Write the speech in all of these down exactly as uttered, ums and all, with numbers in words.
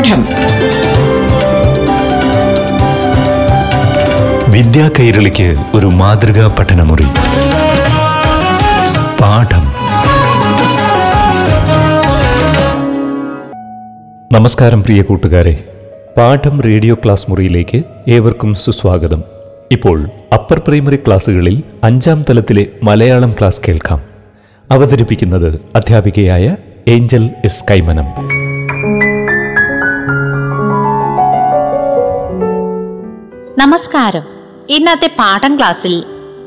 പാഠം. വിദ്യാ കൈരളിക്ക് ഒരു മാതൃകാ പഠനമുറി. പാഠം. നമസ്കാരം പ്രിയ കൂട്ടുകാരെ, പാഠം റേഡിയോ ക്ലാസ് മുറിയിലേക്ക് ഏവർക്കും സുസ്വാഗതം. ഇപ്പോൾ അപ്പർ പ്രൈമറി ക്ലാസ്സുകളിൽ അഞ്ചാം തലത്തിലെ മലയാളം ക്ലാസ് കേൾക്കാം. അവതരിപ്പിക്കുന്നത് അധ്യാപികയായ ഏഞ്ചൽ എസ് കൈമനം. നമസ്കാരം. ഇന്നത്തെ പാഠം ക്ലാസ്സിൽ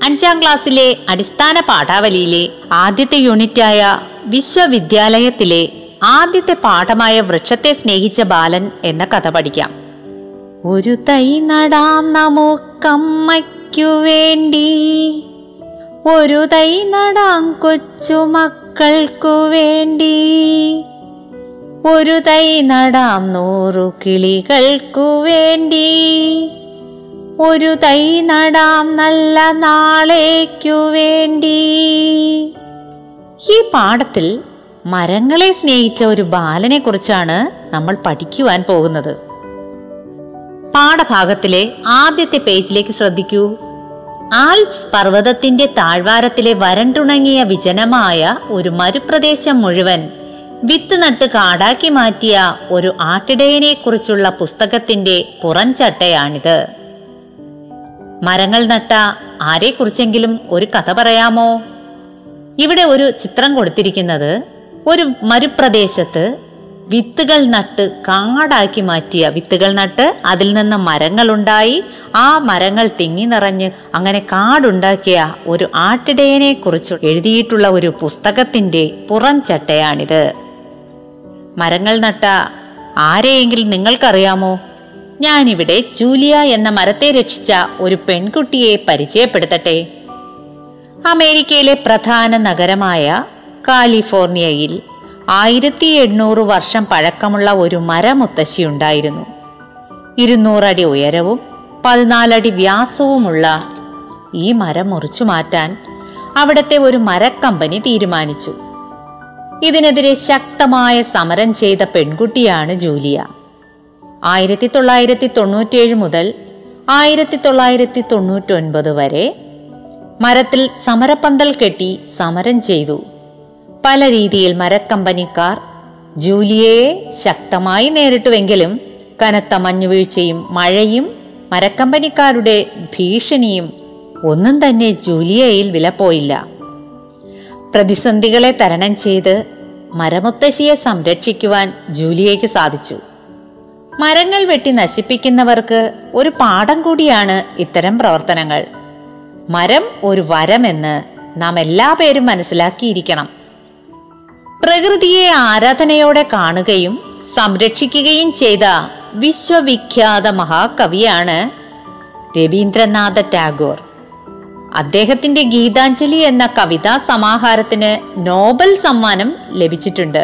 അഞ്ചാം ക്ലാസ്സിലെ അടിസ്ഥാന പാഠാവലിയിലെ ആദ്യത്തെ യൂണിറ്റായ വിശ്വവിദ്യാലയത്തിലെ ആദ്യത്തെ പാഠമായ വൃക്ഷത്തെ സ്നേഹിച്ച ബാലൻ എന്ന കഥ പഠിക്കാം. ഒരു തൈ നടാം നമുക്കമ്മയ്ക്കു വേണ്ടി, ഒരു തൈ നടാം കൊച്ചുമക്കൾക്കു വേണ്ടി, ഒരു തൈ നടാം നൂറു കിളികൾക്കു വേണ്ടി, ഒരു തൈ നടാം നല്ല നാളേക്കു വേണ്ടി. ഈ പാഠത്തിൽ മരങ്ങളെ സ്നേഹിച്ച ഒരു ബാലനെ കുറിച്ചാണ് നമ്മൾ പഠിക്കുവാൻ പോകുന്നത്. പാഠഭാഗത്തിലെ ആദ്യത്തെ പേജിലേക്ക് ശ്രദ്ധിക്കൂ. ആൽപ്സ് പർവ്വതത്തിന്റെ താഴ്വാരത്തിലെ വരണ്ടുണങ്ങിയ വിജനമായ ഒരു മരുപ്രദേശം മുഴുവൻ വിത്ത് നട്ട് കാടാക്കി മാറ്റിയ ഒരു ആട്ടിടയനെ കുറിച്ചുള്ള പുസ്തകത്തിന്റെ പുറംചട്ടയാണിത്. മരങ്ങൾ നട്ട ആരെക്കുറിച്ചെങ്കിലും ഒരു കഥ പറയാമോ? ഇവിടെ ഒരു ചിത്രം കൊടുത്തിരിക്കുന്നത് ഒരു മരുപ്രദേശത്ത് വിത്തുകൾ നട്ട് കാടാക്കി മാറ്റിയ, വിത്തുകൾ നട്ട് അതിൽ നിന്ന് മരങ്ങളുണ്ടായി ആ മരങ്ങൾ തിങ്ങി നിറഞ്ഞ് അങ്ങനെ കാടുണ്ടാക്കിയ ഒരു ആട്ടിടയനെ കുറിച്ച് എഴുതിയിട്ടുള്ള ഒരു പുസ്തകത്തിന്റെ പുറം ചട്ടയാണിത്. മരങ്ങൾ നട്ട ആരെയെങ്കിലും നിങ്ങൾക്കറിയാമോ? ഞാനിവിടെ ജൂലിയ എന്ന മരത്തെ രക്ഷിച്ച ഒരു പെൺകുട്ടിയെ പരിചയപ്പെടുത്തട്ടെ. അമേരിക്കയിലെ പ്രധാന നഗരമായ കാലിഫോർണിയയിൽ ആയിരത്തി എണ്ണൂറ് വർഷം പഴക്കമുള്ള ഒരു മരമുത്തശ്ശിയുണ്ടായിരുന്നു. ഇരുന്നൂറടി ഉയരവും പതിനാലടി വ്യാസവുമുള്ള ഈ മരം മുറിച്ചു മാറ്റാൻ അവിടുത്തെ ഒരു മരക്കമ്പനി തീരുമാനിച്ചു. ഇതിനെതിരെ ശക്തമായ സമരം ചെയ്ത പെൺകുട്ടിയാണ് ജൂലിയ. ആയിരത്തി തൊള്ളായിരത്തി തൊണ്ണൂറ്റിയേഴ് മുതൽ ആയിരത്തി തൊള്ളായിരത്തി തൊണ്ണൂറ്റൊൻപത് വരെ മരത്തിൽ സമരപ്പന്തൽ കെട്ടി സമരം ചെയ്തു. പല രീതിയിൽ മരക്കമ്പനിക്കാർ ജൂലിയയെ ശക്തമായി നേരിട്ടുവെങ്കിലും കനത്ത മഞ്ഞുവീഴ്ചയും മഴയും മരക്കമ്പനിക്കാരുടെ ഭീഷണിയും ഒന്നും തന്നെ ജൂലിയയിൽ വിലപ്പോയില്ല. പ്രതിസന്ധികളെ തരണം ചെയ്ത് മരമുത്തശ്ശിയെ സംരക്ഷിക്കുവാൻ ജൂലിയയ്ക്ക് സാധിച്ചു. മരങ്ങൾ വെട്ടി നശിപ്പിക്കുന്നവർക്ക് ഒരു പാഠം കൂടിയാണ് ഇത്തരം പ്രവർത്തനങ്ങൾ. മരം ഒരു വരമെന്ന് നാം എല്ലാ പേരും മനസ്സിലാക്കിയിരിക്കണം. പ്രകൃതിയെ ആരാധനയോടെ കാണുകയും സംരക്ഷിക്കുകയും ചെയ്ത വിശ്വവിഖ്യാത മഹാകവിയാണ് രവീന്ദ്രനാഥ ടാഗോർ. അദ്ദേഹത്തിന്റെ ഗീതാഞ്ജലി എന്ന കവിതാ സമാഹാരത്തിന് നോബൽ സമ്മാനം ലഭിച്ചിട്ടുണ്ട്.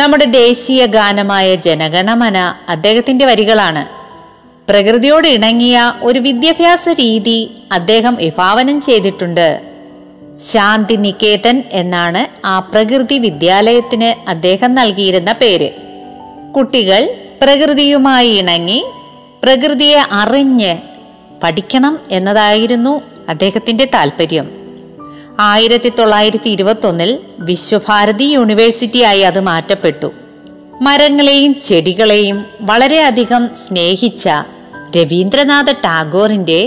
നമ്മുടെ ദേശീയ ഗാനമായ ജനഗണമന അദ്ദേഹത്തിന്റെ വരികളാണ്. പ്രകൃതിയോട് ഇണങ്ങിയ ഒരു വിദ്യാഭ്യാസ രീതി അദ്ദേഹം വിഭാവനം ചെയ്തിട്ടുണ്ട്. ശാന്തി നികേതൻ എന്നാണ് ആ പ്രകൃതി വിദ്യാലയത്തിന് അദ്ദേഹം നൽകിയിരുന്ന പേര്. കുട്ടികൾ പ്രകൃതിയുമായി ഇണങ്ങി പ്രകൃതിയെ അറിഞ്ഞ് പഠിക്കണം എന്നതായിരുന്നു അദ്ദേഹത്തിന്റെ താല്പര്യം. ആയിരത്തി തൊള്ളായിരത്തി ഇരുപത്തി ഒന്നിൽ വിശ്വഭാരതി യൂണിവേഴ്സിറ്റിയായി അത് മാറ്റപ്പെട്ടു. മരങ്ങളെയും ചെടികളെയും വളരെയധികം സ്നേഹിച്ച രവീന്ദ്രനാഥ ടാഗോറിന്റെ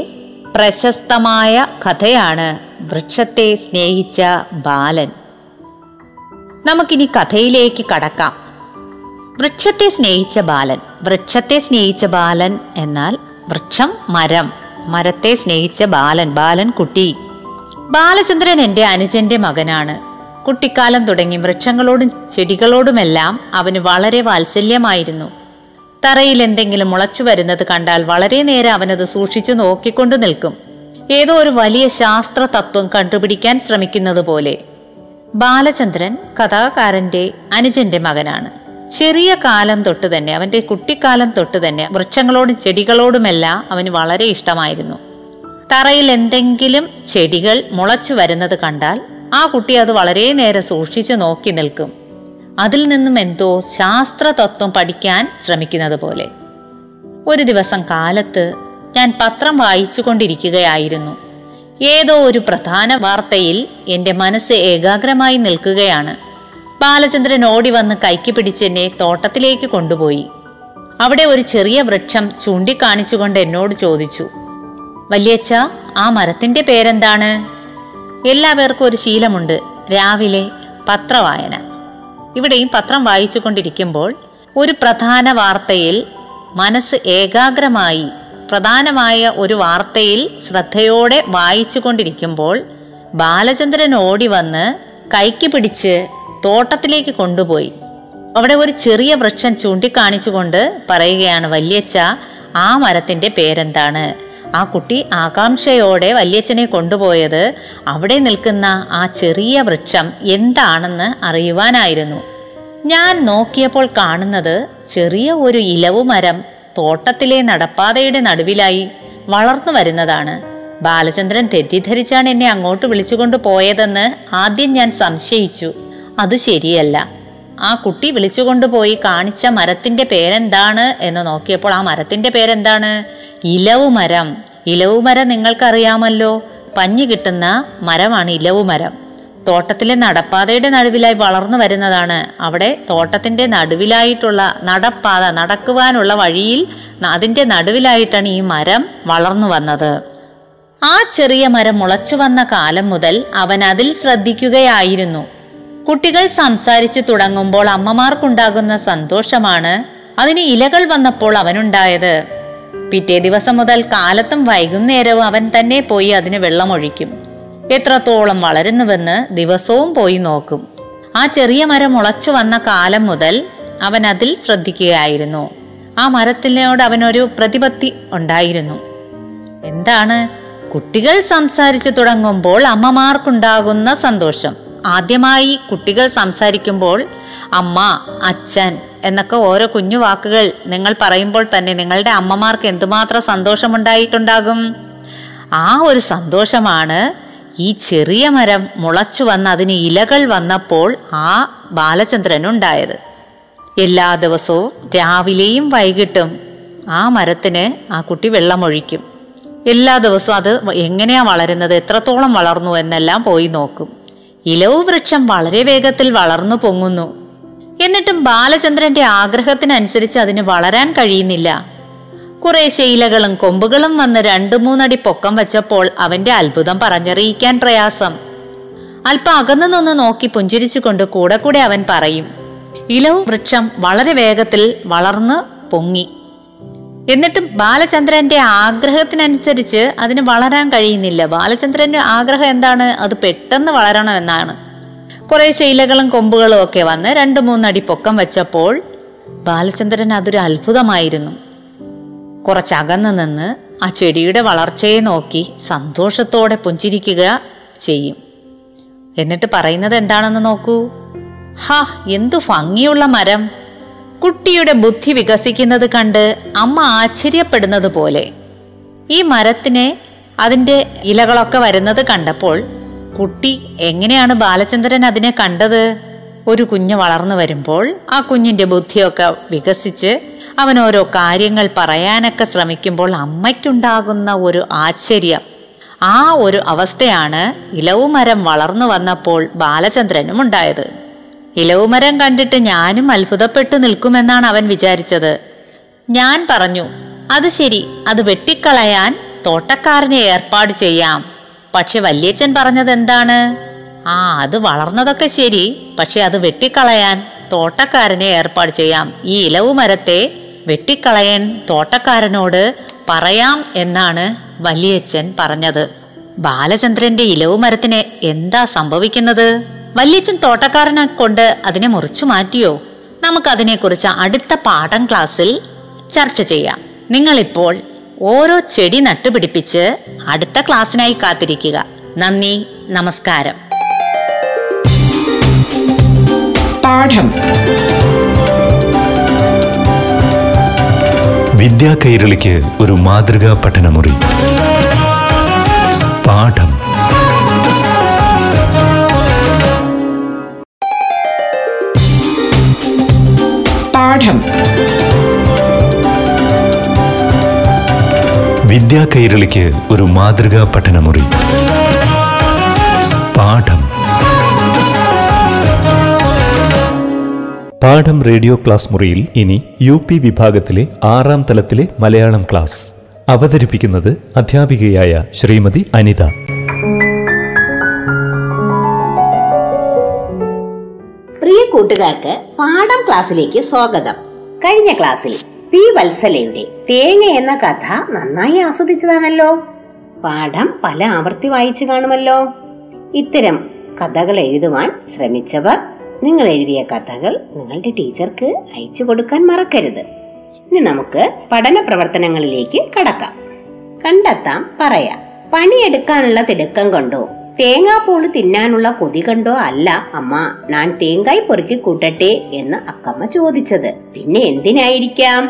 പ്രശസ്തമായ കഥയാണ് വൃക്ഷത്തെ സ്നേഹിച്ച ബാലൻ. നമുക്കിനി കഥയിലേക്ക് കടക്കാം. വൃക്ഷത്തെ സ്നേഹിച്ച ബാലൻ. വൃക്ഷത്തെ സ്നേഹിച്ച ബാലൻ എന്നാൽ വൃക്ഷം മരം, മരത്തെ സ്നേഹിച്ച ബാലൻ, ബാലൻ കുട്ടി. ബാലചന്ദ്രൻ എൻ്റെ അനുജന്റെ മകനാണ്. കുട്ടിക്കാലം തുടങ്ങി വൃക്ഷങ്ങളോടും ചെടികളോടുമെല്ലാം അവന് വളരെ വാത്സല്യമായിരുന്നു. തറയിൽ എന്തെങ്കിലും മുളച്ചു വരുന്നത് കണ്ടാൽ വളരെ നേരം അവനത് സൂക്ഷിച്ചു നോക്കിക്കൊണ്ടു നിൽക്കും, ഏതോ ഒരു വലിയ ശാസ്ത്ര തത്വം കണ്ടുപിടിക്കാൻ ശ്രമിക്കുന്നത് പോലെ. ബാലചന്ദ്രൻ കഥാകാരന്റെ അനുജന്റെ മകനാണ്. ചെറിയ കാലം തൊട്ട് തന്നെ, അവൻ്റെ കുട്ടിക്കാലം തൊട്ട് തന്നെ വൃക്ഷങ്ങളോടും ചെടികളോടുമെല്ലാം അവന് വളരെ ഇഷ്ടമായിരുന്നു. തറയിൽ എന്തെങ്കിലും ചെടികൾ മുളച്ചു വരുന്നത് കണ്ടാൽ ആ കുട്ടി അത് വളരെ നേരം സൂക്ഷിച്ചു നോക്കി നിൽക്കും. അതിൽ നിന്നും എന്തോ ശാസ്ത്രതത്വം പഠിക്കാൻ ശ്രമിക്കുന്നത് പോലെ. ഒരു ദിവസം കാലത്ത് ഞാൻ പത്രം വായിച്ചു കൊണ്ടിരിക്കുകയായിരുന്നു. ഏതോ ഒരു പ്രധാന വാർത്തയിൽ എൻ്റെ മനസ്സ് ഏകാഗ്രമായി നിൽക്കുകയാണ്. ബാലചന്ദ്രൻ ഓടി വന്ന് കൈക്ക് പിടിച്ചെന്നെ തോട്ടത്തിലേക്ക് കൊണ്ടുപോയി. അവിടെ ഒരു ചെറിയ വൃക്ഷം ചൂണ്ടിക്കാണിച്ചുകൊണ്ട് എന്നോട് ചോദിച്ചു, "വല്യച്ഛ, ആ മരത്തിൻ്റെ പേരെന്താണ്?" എല്ലാവർക്കും ഒരു ശീലമുണ്ട്, രാവിലെ പത്രവായന. ഇവിടെയും പത്രം വായിച്ചു കൊണ്ടിരിക്കുമ്പോൾ ഒരു പ്രധാന വാർത്തയിൽ മനസ്സ് ഏകാഗ്രമായി പ്രധാനമായ ഒരു വാർത്തയിൽ ശ്രദ്ധയോടെ വായിച്ചു കൊണ്ടിരിക്കുമ്പോൾ ബാലചന്ദ്രൻ ഓടി വന്ന് കൈക്ക് പിടിച്ച് തോട്ടത്തിലേക്ക് കൊണ്ടുപോയി. അവിടെ ഒരു ചെറിയ വൃക്ഷം ചൂണ്ടിക്കാണിച്ചുകൊണ്ട് പറയുകയാണ്, "വല്യച്ഛ, ആ മരത്തിൻ്റെ പേരെന്താണ്?" ആ കുട്ടി ആകാംക്ഷയോടെ വല്യച്ഛനെ കൊണ്ടുപോയത് അവിടെ നിൽക്കുന്ന ആ ചെറിയ വൃക്ഷം എന്താണെന്ന് അറിയുവാനായിരുന്നു. ഞാൻ നോക്കിയപ്പോൾ കാണുന്നത് ചെറിയ ഒരു ഇലവുമരം തോട്ടത്തിലെ നടപ്പാതയുടെ നടുവിലായി വളർന്നു വരുന്നതാണ്. ബാലചന്ദ്രൻ തെറ്റിദ്ധരിച്ചാണ് എന്നെ അങ്ങോട്ട് വിളിച്ചുകൊണ്ട് പോയതെന്ന് ആദ്യം ഞാൻ സംശയിച്ചു. അത് ശരിയല്ല. ആ കുട്ടി വിളിച്ചുകൊണ്ടുപോയി കാണിച്ച മരത്തിൻ്റെ പേരെന്താണ് എന്ന് നോക്കിയപ്പോൾ ആ മരത്തിൻ്റെ പേരെന്താണ്? ഇലവുമരം. ഇലവുമരം നിങ്ങൾക്കറിയാമല്ലോ, പഞ്ഞു കിട്ടുന്ന മരമാണ് ഇലവുമരം. തോട്ടത്തിലെ നടപ്പാതയുടെ നടുവിലായി വളർന്നു വരുന്നതാണ്. അവിടെ തോട്ടത്തിൻ്റെ നടുവിലായിട്ടുള്ള നടപ്പാത, നടക്കുവാനുള്ള വഴിയിൽ അതിൻ്റെ നടുവിലായിട്ടാണ് ഈ മരം വളർന്നു വന്നത്. ആ ചെറിയ മരം മുളച്ചു വന്ന കാലം മുതൽ അവൻ അതിൽ ശ്രദ്ധിക്കുകയായിരുന്നു. കുട്ടികൾ സംസാരിച്ചു തുടങ്ങുമ്പോൾ അമ്മമാർക്കുണ്ടാകുന്ന സന്തോഷമാണ് അതിന് ഇലകൾ വന്നപ്പോൾ അവനുണ്ടായത്. പിറ്റേ ദിവസം മുതൽ കാലത്തും വൈകുന്നേരവും അവൻ തന്നെ പോയി അതിന് വെള്ളമൊഴിക്കും. എത്രത്തോളം വളരുന്നുവെന്ന് ദിവസവും പോയി നോക്കും. ആ ചെറിയ മരം മുളച്ചു വന്ന കാലം മുതൽ അവൻ അതിൽ ശ്രദ്ധിക്കുകയായിരുന്നു. ആ മരത്തിനോട് അവനൊരു പ്രതിപത്തി ഉണ്ടായിരുന്നു. എന്താണ്? കുട്ടികൾ സംസാരിച്ചു തുടങ്ങുമ്പോൾ അമ്മമാർക്കുണ്ടാകുന്ന സന്തോഷം. ആദ്യമായി കുട്ടികൾ സംസാരിക്കുമ്പോൾ അമ്മ, അച്ഛൻ എന്നൊക്കെ ഓരോ കുഞ്ഞു വാക്കുകൾ നിങ്ങൾ പറയുമ്പോൾ തന്നെ നിങ്ങളുടെ അമ്മമാർക്ക് എന്തുമാത്രം സന്തോഷമുണ്ടായിട്ടുണ്ടാകും. ആ ഒരു സന്തോഷമാണ് ഈ ചെറിയ മരം മുളച്ചു വന്ന് അതിന് ഇലകൾ വന്നപ്പോൾ ആ ബാലചന്ദ്രനുണ്ടായത്. എല്ലാ ദിവസവും രാവിലെയും വൈകിട്ടും ആ മരത്തിന് ആ കുട്ടി വെള്ളമൊഴിക്കും. എല്ലാ ദിവസവും അത് എങ്ങനെയാണ് വളരുന്നത്, എത്രത്തോളം വളർന്നു എന്നെല്ലാം പോയി നോക്കും. ഇലവു വൃക്ഷം വളരെ വേഗത്തിൽ വളർന്നു പൊങ്ങുന്നു. എന്നിട്ടും ബാലചന്ദ്രന്റെ ആഗ്രഹത്തിനനുസരിച്ച് അതിന് വളരാൻ കഴിയുന്നില്ല. കുറേശ്ശെ ഇലകളും കൊമ്പുകളും വന്ന് രണ്ടു മൂന്നടി പൊക്കം വെച്ചപ്പോൾ അവന്റെ അത്ഭുതം പറഞ്ഞറിയിക്കാൻ പ്രയാസം. അല്പം അകന്നു നിന്ന് നോക്കി പുഞ്ചിരിച്ചുകൊണ്ട് കൂടെ കൂടെ അവൻ പറയും, "ഇലവു വൃക്ഷം വളരെ വേഗത്തിൽ വളർന്ന് പൊങ്ങി, എന്നിട്ടും ബാലചന്ദ്രന്റെ ആഗ്രഹത്തിനനുസരിച്ച് അതിന് വളരാൻ കഴിയുന്നില്ല." ബാലചന്ദ്രന്റെ ആഗ്രഹം എന്താണ്? അത് പെട്ടെന്ന് വളരണമെന്നാണ്. കുറേ ശൈലകളും കൊമ്പുകളും ഒക്കെ വന്ന് രണ്ട് മൂന്നടി പൊക്കം വെച്ചപ്പോൾ ബാലചന്ദ്രൻ അതൊരു അത്ഭുതമായിരുന്നു. കുറച്ചകന്ന് നിന്ന് ആ ചെടിയുടെ വളർച്ചയെ നോക്കി സന്തോഷത്തോടെ പുഞ്ചിരിക്കുക ചെയ്യും. എന്നിട്ട് പറയുന്നത് എന്താണെന്ന് നോക്കൂ, "ഹാ, എന്തു ഭംഗിയുള്ള മരം!" കുട്ടിയുടെ ബുദ്ധി വികസിക്കുന്നത് കണ്ട് അമ്മ ആശ്ചര്യപ്പെടുന്നത് പോലെ ഈ മരത്തിനെ അതിൻ്റെ ഇലകളൊക്കെ വരുന്നത് കണ്ടപ്പോൾ കുട്ടി എങ്ങനെയാണ് ബാലചന്ദ്രൻ അതിനെ കണ്ടത്? ഒരു കുഞ്ഞ് വളർന്നു വരുമ്പോൾ ആ കുഞ്ഞിൻ്റെ ബുദ്ധിയൊക്കെ വികസിച്ച് അവൻ ഓരോ കാര്യങ്ങൾ പറയാനൊക്കെ ശ്രമിക്കുമ്പോൾ അമ്മയ്ക്കുണ്ടാകുന്ന ഒരു ആശ്ചര്യം, ആ ഒരു അവസ്ഥയാണ് ഇലവുമരം വളർന്നു വന്നപ്പോൾ ബാലചന്ദ്രനും ഉണ്ടായത്. ഇലവുമരം കണ്ടിട്ട് ഞാനും അത്ഭുതപ്പെട്ടു നിൽക്കുമെന്നാണ് അവൻ വിചാരിച്ചത്. ഞാൻ പറഞ്ഞു, "അത് ശരി, അത് വെട്ടിക്കളയാൻ തോട്ടക്കാരനെ ഏർപ്പാട് ചെയ്യാം. പക്ഷെ വല്യച്ഛൻ പറഞ്ഞത് എന്താണ്? ആ, അത് വളർന്നതൊക്കെ ശരി, പക്ഷെ അത് വെട്ടിക്കളയാൻ തോട്ടക്കാരനെ ഏർപ്പാട് ചെയ്യാം. ഈ ഇലവുമരത്തെ വെട്ടിക്കളയാൻ തോട്ടക്കാരനോട് പറയാം എന്നാണ് വല്യച്ഛൻ പറഞ്ഞത്." ബാലചന്ദ്രന്റെ ഇലവുമരത്തിന് എന്താ സംഭവിക്കുന്നത്? വല്യച്ഛൻ തോട്ടക്കാരനെ കൊണ്ട് അതിനെ മുറിച്ചു മാറ്റിയോ? നമുക്കതിനെക്കുറിച്ച് അടുത്ത പാഠം ക്ലാസ്സിൽ ചർച്ച ചെയ്യാം. നിങ്ങളിപ്പോൾ ഓരോ ചെടി നട്ടുപിടിപ്പിച്ച് അടുത്ത ക്ലാസ്സിനായി കാത്തിരിക്കുക. നന്ദി, നമസ്കാരം. പാഠം വിദ്യാ കൈരളിക്ക് ഒരു മാതൃകാ പഠനമുറി. പാഠം പാഠം. വിദ്യാ കൈരളിക്ക് ഒരു മാതൃകാ പഠനമുറി. പാഠം പാഠം റേഡിയോ ക്ലാസ് മുറിയിൽ ഇനി യു പി വിഭാഗത്തിലെ ആറാം തലത്തിലെ മലയാളം ക്ലാസ് അവതരിപ്പിക്കുന്നത് അധ്യാപികയായ ശ്രീമതി അനിത. പ്രിയ കൂട്ടുകാർക്ക്, പാഠം ക്ലാസ്സിലേക്ക് സ്വാഗതം. കഴിഞ്ഞ ക്ലാസ്സിൽ പി വത്സലയുടെ തേങ്ങ എന്ന കഥ നന്നായി ആസ്വദിച്ചതാണല്ലോ. പാഠം പല ആവർത്തി വായിച്ചു കാണുമല്ലോ. ഇത്തരം കഥകൾ എഴുതുവാൻ ശ്രമിച്ചവർ നിങ്ങൾ എഴുതിയ കഥകൾ നിങ്ങളുടെ ടീച്ചർക്ക് അയച്ചു കൊടുക്കാൻ മറക്കരുത്. ഇനി നമുക്ക് പഠന പ്രവർത്തനങ്ങളിലേക്ക് കടക്കാം. കണ്ടെത്താം, പറയാം. പണിയെടുക്കാനുള്ള തിടുക്കം കൊണ്ടോ തേങ്ങാപ്പൂള് തിന്നാനുള്ള കൊതി കണ്ടോ അല്ല അമ്മ ഞാൻ തേങ്ങായി പൊറുക്കി കൂട്ടട്ടെ എന്ന് അക്കമ്മ ചോദിച്ചത്. പിന്നെ എന്തിനായിരിക്കാം?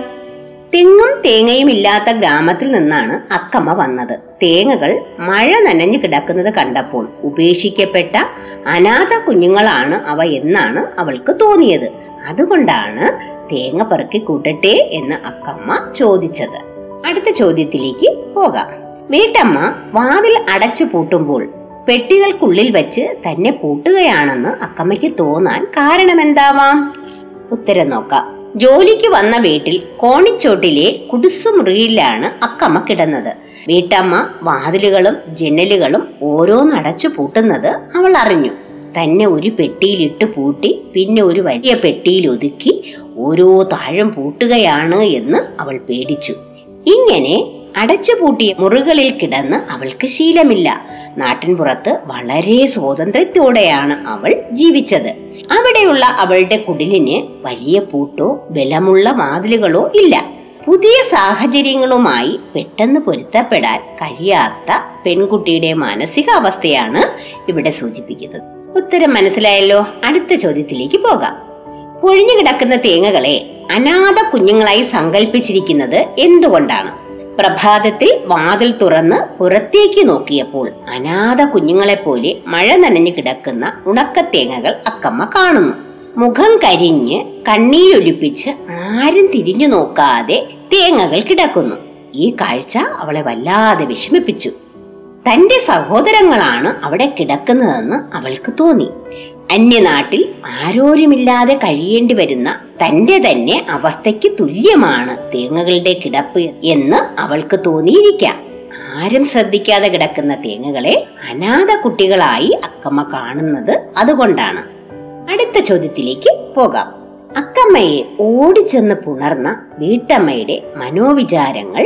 തെങ്ങും തേങ്ങയും ഇല്ലാത്ത ഗ്രാമത്തിൽ നിന്നാണ് അക്കമ്മ വന്നത്. തേങ്ങകൾ മഴ നനഞ്ഞു കിടക്കുന്നത് കണ്ടപ്പോൾ ഉപേക്ഷിക്കപ്പെട്ട അനാഥ കുഞ്ഞുങ്ങളാണ് അവ എന്നാണ് അവൾക്ക് തോന്നിയത്. അതുകൊണ്ടാണ് തേങ്ങ പെറുക്കി കൂട്ടട്ടെ എന്ന് അക്കമ്മ ചോദിച്ചത്. അടുത്ത ചോദ്യത്തിലേക്ക് പോകാം. വീട്ടമ്മ വാതിൽ അടച്ചു പൂട്ടുമ്പോൾ പെട്ടികൾക്കുള്ളിൽ വെച്ച് തന്നെ പൂട്ടുകയാണെന്ന് അക്കമ്മയ്ക്ക് തോന്നാൻ കാരണമെന്താവാം? ഉത്തരം നോക്കാം. ജോലിക്ക് വന്ന വീട്ടിൽ കോണിച്ചോട്ടിലെ കുടിസുമുറിയിലാണ് അക്കമ്മ കിടന്നത്. വീട്ടമ്മ വാതിലുകളും ജനലുകളും ഓരോന്നടച്ചു പൂട്ടുന്നത് അവൾ അറിഞ്ഞു. തന്നെ ഒരു പെട്ടിയിലിട്ട് പൂട്ടി പിന്നെ ഒരു വലിയ പെട്ടിയിൽ ഒതുക്കി ഓരോ താഴം പൂട്ടുകയാണ് എന്ന് അവൾ പേടിച്ചു. ഇങ്ങനെ അടച്ചുപൂട്ടിയ മുറികളിൽ കിടന്ന് അവൾക്ക് ശീലമില്ല. നാട്ടിൻപുറത്ത് വളരെ സ്വാതന്ത്ര്യത്തോടെയാണ് അവൾ ജീവിച്ചത്. അവിടെയുള്ള അവളുടെ കുടിലിന് വലിയ പൂട്ടോ ബലമുള്ള വാതിലുകളോ ഇല്ല. പുതിയ സാഹചര്യങ്ങളുമായി പെട്ടെന്ന് പൊരുത്തപ്പെടാൻ കഴിയാത്ത പെൺകുട്ടിയുടെ മാനസികാവസ്ഥയാണ് ഇവിടെ സൂചിപ്പിക്കുന്നത്. ഉത്തരം മനസ്സിലായല്ലോ. അടുത്ത ചോദ്യത്തിലേക്ക് പോകാം. പൊഴിഞ്ഞു കിടക്കുന്ന തേങ്ങകളെ അനാഥ കുഞ്ഞുങ്ങളായി സങ്കല്പിച്ചിരിക്കുന്നത് എന്തുകൊണ്ടാണ്? പ്രഭാതത്തിൽ വാതിൽ തുറന്ന് പുറത്തേക്ക് നോക്കിയപ്പോൾ അനാഥ കുഞ്ഞുങ്ങളെപ്പോലെ മഴ നനഞ്ഞു കിടക്കുന്ന ഉണക്കത്തേങ്ങകൾ അക്കമ്മ കാണുന്നു. മുഖം കരിഞ്ഞ് കണ്ണീരൊലിപ്പിച്ച് ആരും തിരിഞ്ഞു നോക്കാതെ തേങ്ങകൾ കിടക്കുന്നു. ഈ കാഴ്ച അവളെ വല്ലാതെ വിഷമിപ്പിച്ചു. തന്റെ സഹോദരങ്ങളാണ് അവിടെ കിടക്കുന്നതെന്ന് അവൾക്ക് തോന്നി. അന്യനാട്ടിൽ ആരോരുമില്ലാതെ കഴിയേണ്ടി വരുന്ന തന്റെ തന്നെ അവസ്ഥയ്ക്ക് തുല്യമാണ് തേങ്ങകളുടെ കിടപ്പ് എന്ന് അവൾക്ക് തോന്നിയിരിക്കാം. ആരും ശ്രദ്ധിക്കാതെ കിടക്കുന്ന തേങ്ങകളെ അനാഥ കുട്ടികളായി അക്കമ്മ കാണുന്നത് അതുകൊണ്ടാണ്. അടുത്ത ചോദ്യത്തിലേക്ക് പോകാം. അക്കമ്മയെ ഓടിച്ചെന്ന് പുണർന്ന വീട്ടമ്മയുടെ മനോവിചാരങ്ങൾ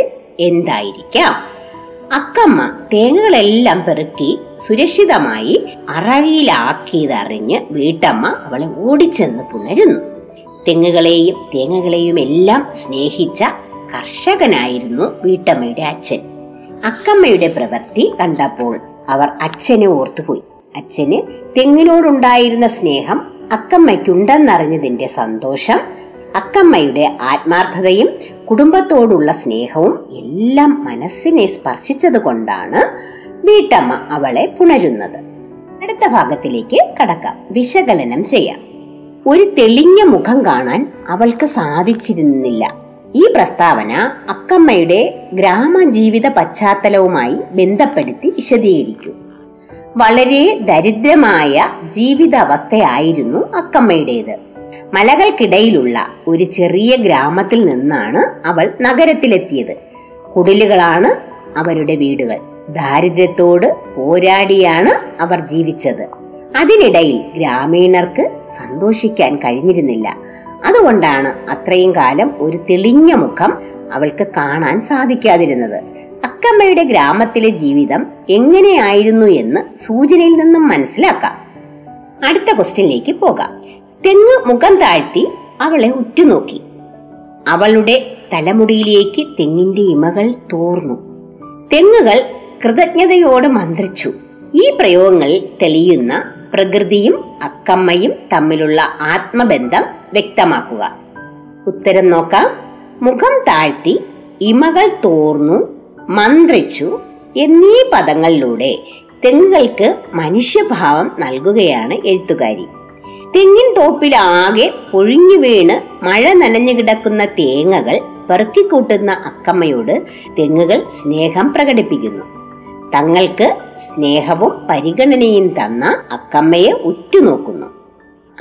എന്തായിരിക്കാം? അക്കമ്മ തേങ്ങകളെല്ലാം പെറുക്കി സുരക്ഷിതമായി അറയിലാക്കിയതറിഞ്ഞ് വീട്ടമ്മ അവളെ ഓടിച്ചെന്ന് പുണരുന്നു. തെങ്ങുകളെയും തേങ്ങകളെയും എല്ലാം സ്നേഹിച്ച കർഷകനായിരുന്നു വീട്ടമ്മയുടെ അച്ഛൻ. അക്കമ്മയുടെ പ്രവൃത്തി കണ്ടപ്പോൾ അവർ അച്ഛനെ ഓർത്തുപോയി. അച്ഛന് തെങ്ങിനോടുണ്ടായിരുന്ന സ്നേഹം അക്കമ്മയ്ക്കുണ്ടെന്നറിഞ്ഞതിന്റെ സന്തോഷം, അക്കമ്മയുടെ ആത്മാർത്ഥതയും കുടുംബത്തോടുള്ള സ്നേഹവും എല്ലാം മനസ്സിനെ സ്പർശിച്ചത് കൊണ്ടാണ് വീട്ടമ്മ അവളെ പുണരുന്നത്. അടുത്ത ഭാഗത്തിലേക്ക് കടക്കാം. വിശകലനം ചെയ്യാം. ഒരു തെളിഞ്ഞ മുഖം കാണാൻ അവൾക്ക് സാധിച്ചിരുന്നില്ല. ഈ പ്രസ്താവന അക്കമ്മയുടെ ഗ്രാമജീവിത പശ്ചാത്തലവുമായി ബന്ധപ്പെടുത്തി വിശദീകരിക്കും. വളരെ ദരിദ്രമായ ജീവിതാവസ്ഥയായിരുന്നു അക്കമ്മയുടേത്. മലകൾക്കിടയിലുള്ള ഒരു ചെറിയ ഗ്രാമത്തിൽ നിന്നാണ് അവൾ നഗരത്തിലെത്തിയത്. കുടിലുകളാണ് അവരുടെ വീടുകൾ. ദാരിദ്ര്യത്തോട് പോരാടിയാണ് അവർ ജീവിച്ചത്. അതിനിടയിൽ ഗ്രാമീണർക്ക് സന്തോഷിക്കാൻ കഴിഞ്ഞിരുന്നില്ല. അതുകൊണ്ടാണ് അത്രയും കാലം ഒരു തെളിഞ്ഞ മുഖം അവൾക്ക് കാണാൻ സാധിക്കാതിരുന്നത്. അക്കമ്മയുടെ ഗ്രാമത്തിലെ ജീവിതം എങ്ങനെയായിരുന്നു എന്ന് സൂചനയിൽ നിന്നും മനസ്സിലാക്കാം. അടുത്ത ക്വസ്റ്റ്യനിലേക്ക് പോകാം. തെങ്ങ് മുഖം താഴ്ത്തി അവളെ ഉറ്റുനോക്കി. അവളുടെ തലമുടിയിലേക്ക് തെങ്ങിന്റെ ഇമകൾ തോർന്നു. തെങ്ങുകൾ കൃതജ്ഞതയോട് മന്ത്രിച്ചു. ഈ പ്രയോഗങ്ങളിൽ തെളിയുന്ന പ്രകൃതിയും അക്കമ്മയും തമ്മിലുള്ള ആത്മബന്ധം വ്യക്തമാക്കുക. ഉത്തരം നോക്കാം. മുഖം താഴ്ത്തി, ഇമകൾ തോർന്നു, മന്ത്രിച്ചു എന്നീ പദങ്ങളിലൂടെ തെങ്ങുകൾക്ക് മനുഷ്യഭാവം നൽകുകയാണ് എഴുത്തുകാരി. തെങ്ങിൻ തോപ്പിലാകെ ഒഴിഞ്ഞു വീണ് മഴ നനഞ്ഞു കിടക്കുന്ന തേങ്ങകൾ പെറുക്കിക്കൂട്ടുന്ന അക്കമ്മയോട് തെങ്ങുകൾ സ്നേഹം പ്രകടിപ്പിക്കുന്നു. തങ്ങൾക്ക് സ്നേഹവും പരിഗണനയും തന്ന അക്കമ്മയെ ഉറ്റുനോക്കുന്നു.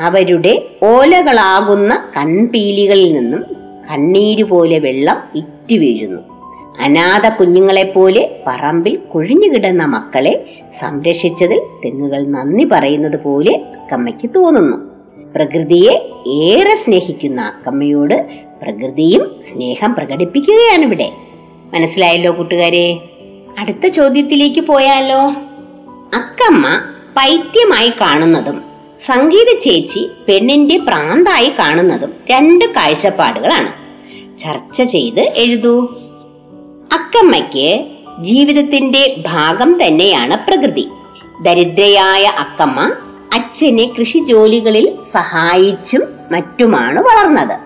അവരുടെ ഓലകളാകുന്ന കൺപീലികളിൽ നിന്നും കണ്ണീരുപോലെ വെള്ളം ഇറ്റുവീഴുന്നു. അനാഥ കുഞ്ഞുങ്ങളെപ്പോലെ പറമ്പിൽ കുഴിഞ്ഞുകിടന്ന മക്കളെ സംരക്ഷിച്ചതിൽ തെങ്ങുകൾ നന്ദി പറയുന്നത് പോലെ അക്കമ്മയ്ക്ക് തോന്നുന്നു. പ്രകൃതിയെ ഏറെ സ്നേഹിക്കുന്ന അക്കമ്മയോട് പ്രകൃതിയും സ്നേഹം പ്രകടിപ്പിക്കുകയാണ് ഇവിടെ. മനസ്സിലായല്ലോ കൂട്ടുകാരെ? അടുത്ത ചോദ്യത്തിലേക്ക് പോയാലോ. അക്കമ്മ പൈത്യമായി കാണുന്നതും സംഗീത ചേച്ചി പെണ്ണിന്റെ പ്രാന്തായി കാണുന്നതും രണ്ട് കാഴ്ചപ്പാടുകളാണ്. ചർച്ച ചെയ്ത് എഴുതൂ. അക്കമ്മയ്ക്ക് ജീവിതത്തിന്റെ ഭാഗം തന്നെയാണ് പ്രകൃതി. ദരിദ്രയായ അക്കമ്മ അച്ഛനെ കൃഷി ജോലികളിൽ സഹായിച്ചും മറ്റുമാണ് വളർന്നത്.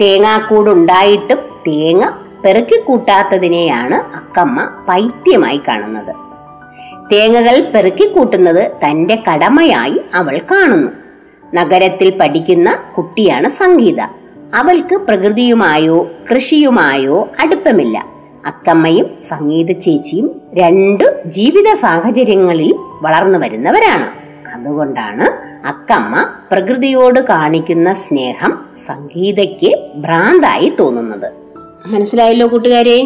തേങ്ങാക്കൂടുണ്ടായിട്ടും തേങ്ങ പെറുക്കിക്കൂട്ടാത്തതിനെയാണ് അക്കമ്മ പൈത്യമായി കാണുന്നത്. തേങ്ങകൾ പെറുക്കിക്കൂട്ടുന്നത് തന്റെ കടമയായി അവൾ കാണുന്നു. നഗരത്തിൽ പഠിക്കുന്ന കുട്ടിയാണ് സംഗീത. അവൾക്ക് പ്രകൃതിയുമായോ കൃഷിയുമായോ അടുപ്പമില്ല. അക്കമ്മയും സംഗീത ചേച്ചിയും രണ്ടു ജീവിത സാഹചര്യങ്ങളിൽ വളർന്നു വരുന്നവരാണ്. അതുകൊണ്ടാണ് അക്കമ്മ പ്രകൃതിയോട് കാണിക്കുന്ന സ്നേഹം സംഗീതയ്ക്ക് ഭ്രാന്തായി തോന്നുന്നത്. മനസ്സിലായല്ലോ കൂട്ടുകാരെ?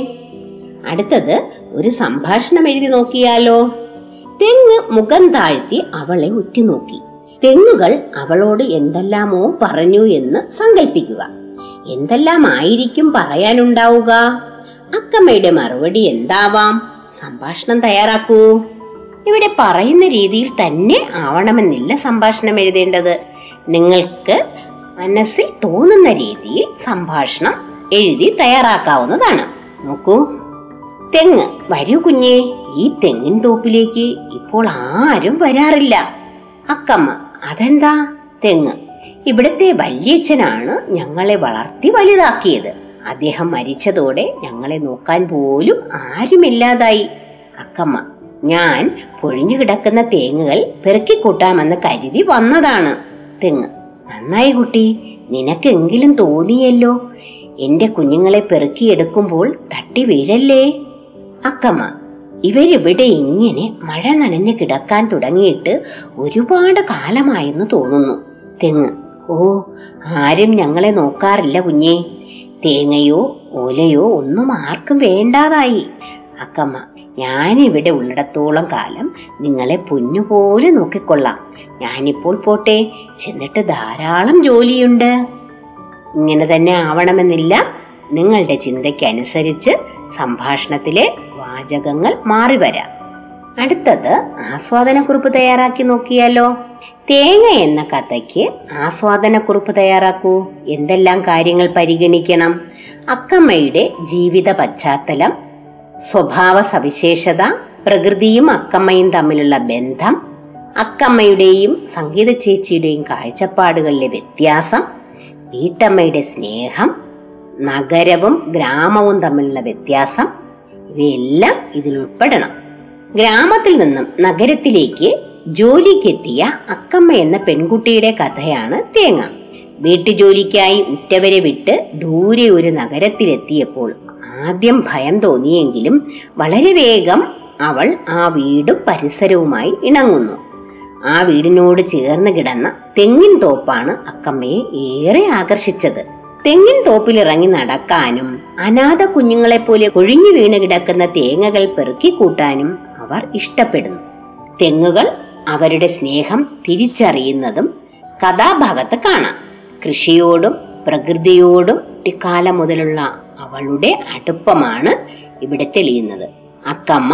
അടുത്തത് ഒരു സംഭാഷണം എഴുതി നോക്കിയാലോ. തെങ്ങ് മുഖം താഴ്ത്തി അവളെ ഉറ്റുനോക്കി. തെങ്ങുകൾ അവളോട് എന്തെല്ലാമോ പറഞ്ഞു എന്ന് സങ്കല്പിക്കുക. എന്തെല്ലാം ആയിരിക്കും പറയാനുണ്ടാവുക? അക്കമ്മയുടെ മറുപടി എന്താവാം? സംഭാഷണം തയ്യാറാക്കൂ. ഇവിടെ പറയുന്ന രീതിയിൽ തന്നെ ആവണമെന്നില്ല സംഭാഷണം എഴുതേണ്ടത്. നിങ്ങൾക്ക് മനസ്സിൽ തോന്നുന്ന രീതിയിൽ സംഭാഷണം എഴുതി തയ്യാറാക്കാവുന്നതാണ്. നോക്കൂ. തെങ്ങ്: വരൂ കുഞ്ഞേ, ഈ തെങ്ങിൻ തോപ്പിലേക്ക് ഇപ്പോൾ ആരും വരാറില്ല. അക്കമ്മ: അതെന്താ? തെങ്ങ്: ഇവിടത്തെ വല്യച്ഛനാണ് ഞങ്ങളെ വളർത്തി വലുതാക്കിയത്. അദ്ദേഹം മരിച്ചതോടെ ഞങ്ങളെ നോക്കാൻ പോലും ആരുമില്ലാതായി. അക്കമ്മ: ഞാൻ പൊഴിഞ്ഞു കിടക്കുന്ന തേങ്ങകൾ പെറുക്കിക്കൂട്ടാമെന്ന് കരുതി വന്നതാണ്. തെങ്ങ്: നന്നായി കുട്ടി, നിനക്കെങ്കിലും തോന്നിയല്ലോ. എന്റെ കുഞ്ഞുങ്ങളെ പെറുക്കിയെടുക്കുമ്പോൾ തട്ടി വീഴല്ലേ. അക്കമ്മ: ഇവരിവിടെ ഇങ്ങനെ മഴ നനഞ്ഞു കിടക്കാൻ തുടങ്ങിയിട്ട് ഒരുപാട് കാലമായെന്ന് തോന്നുന്നു. തെങ്ങ്: ഓ, ആരും ഞങ്ങളെ നോക്കാറില്ല കുഞ്ഞേ. തേങ്ങയോ ഓലയോ ഒന്നും ആർക്കും വേണ്ടാതായി. അക്കമ്മ: ഞാനിവിടെ ഉള്ളിടത്തോളം കാലം നിങ്ങളെ പൊന്നുപോലെ നോക്കിക്കൊള്ളാം. ഞാനിപ്പോൾ പോട്ടെ, ചെന്നിട്ട് ധാരാളം ജോലിയുണ്ട്. ഇങ്ങനെ തന്നെ ആവണമെന്നില്ല. നിങ്ങളുടെ ചിന്തയ്ക്കനുസരിച്ച് സംഭാഷണത്തിലെ വാചകങ്ങൾ മാറി വരാം. അടുത്തത് ആസ്വാദനക്കുറിപ്പ് തയ്യാറാക്കി നോക്കിയാലോ. തേങ്ങ എന്ന കഥയ്ക്ക് ആസ്വാദനക്കുറിപ്പ് തയ്യാറാക്കൂ. എന്തെല്ലാം കാര്യങ്ങൾ പരിഗണിക്കണം? അക്കമ്മയുടെ ജീവിത പശ്ചാത്തലം, സ്വഭാവ സവിശേഷത, പ്രകൃതിയും അക്കമ്മയും തമ്മിലുള്ള ബന്ധം, അക്കമ്മയുടെയും സംഗീത ചേച്ചിയുടെയും കാഴ്ചപ്പാടുകളിലെ വ്യത്യാസം, വീട്ടമ്മയുടെ സ്നേഹം, നഗരവും ഗ്രാമവും തമ്മിലുള്ള വ്യത്യാസം, ഇവയെല്ലാം ഇതിൽ ഉൾപ്പെടണം. ഗ്രാമത്തിൽ നിന്നും നഗരത്തിലേക്ക് ജോലിക്കെത്തിയ അക്കമ്മ എന്ന പെൺകുട്ടിയുടെ കഥയാണ് തേങ്ങ. വീട്ടുജോലിക്കായി ഉറ്റവരെ വിട്ട് ദൂരെ ഒരു നഗരത്തിലെത്തിയപ്പോൾ ആദ്യം ഭയം തോന്നിയെങ്കിലും വളരെ വേഗം അവൾ ആ വീടും പരിസരവുമായി ഇണങ്ങുന്നു. ആ വീടിനോട് ചേർന്ന് കിടന്ന തെങ്ങിൻ തോപ്പാണ് അക്കമ്മയെ ഏറെ ആകർഷിച്ചത്. തെങ്ങിൻ തോപ്പിലിറങ്ങി നടക്കാനും അനാഥ കുഞ്ഞുങ്ങളെപ്പോലെ ഒഴിഞ്ഞു വീണ് കിടക്കുന്ന തേങ്ങകൾ പെറുക്കിക്കൂട്ടാനും അവർ ഇഷ്ടപ്പെടുന്നു. തെങ്ങുകൾ അവരുടെ സ്നേഹം തിരിച്ചറിയുന്നതും കഥാഭാഗത്ത് കാണാം. കൃഷിയോടും പ്രകൃതിയോടും കുട്ടിക്കാലം മുതലുള്ള അവളുടെ അടുപ്പമാണ് ഇവിടെ തെളിയുന്നത്. അക്കമ്മ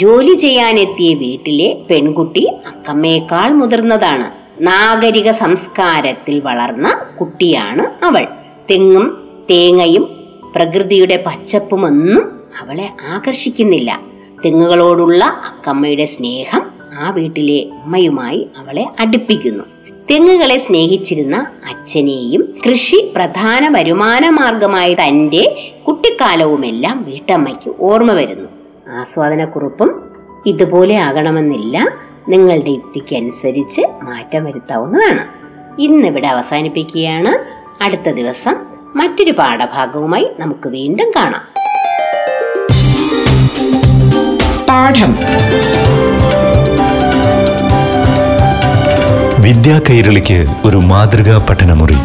ജോലി ചെയ്യാനെത്തിയ വീട്ടിലെ പെൺകുട്ടി അക്കമ്മയേക്കാൾ മുതിർന്നതാണ്. നാഗരിക സംസ്കാരത്തിൽ വളർന്ന കുട്ടിയാണ് അവൾ. തെങ്ങും തേങ്ങയും പ്രകൃതിയുടെ പച്ചപ്പുമൊന്നും അവളെ ആകർഷിക്കുന്നില്ല. തെങ്ങുകളോടുള്ള അക്കമ്മയുടെ സ്നേഹം ആ വീട്ടിലെ അമ്മയുമായി അവളെ അടുപ്പിക്കുന്നു. തെങ്ങുകളെ സ്നേഹിച്ചിരുന്ന അച്ഛനെയും കൃഷി പ്രധാന വരുമാന മാർഗമായ തന്റെ കുട്ടിക്കാലവുമെല്ലാം വീട്ടമ്മയ്ക്ക് ഓർമ്മ വരുന്നു. ആസ്വാദനക്കുറിപ്പും ഇതുപോലെ ആകണമെന്നില്ല. നിങ്ങളുടെ യുക്തിക്കനുസരിച്ച് മാറ്റം വരുത്താവുന്നതാണ്. ഇന്നിവിടെ അവസാനിപ്പിക്കുകയാണ്. അടുത്ത ദിവസം മറ്റൊരു പാഠഭാഗവുമായി നമുക്ക് വീണ്ടും കാണാം. പാഠം വിദ്യാ കൈരളിക്ക് ഒരു മാതൃകാ പഠനമുറി.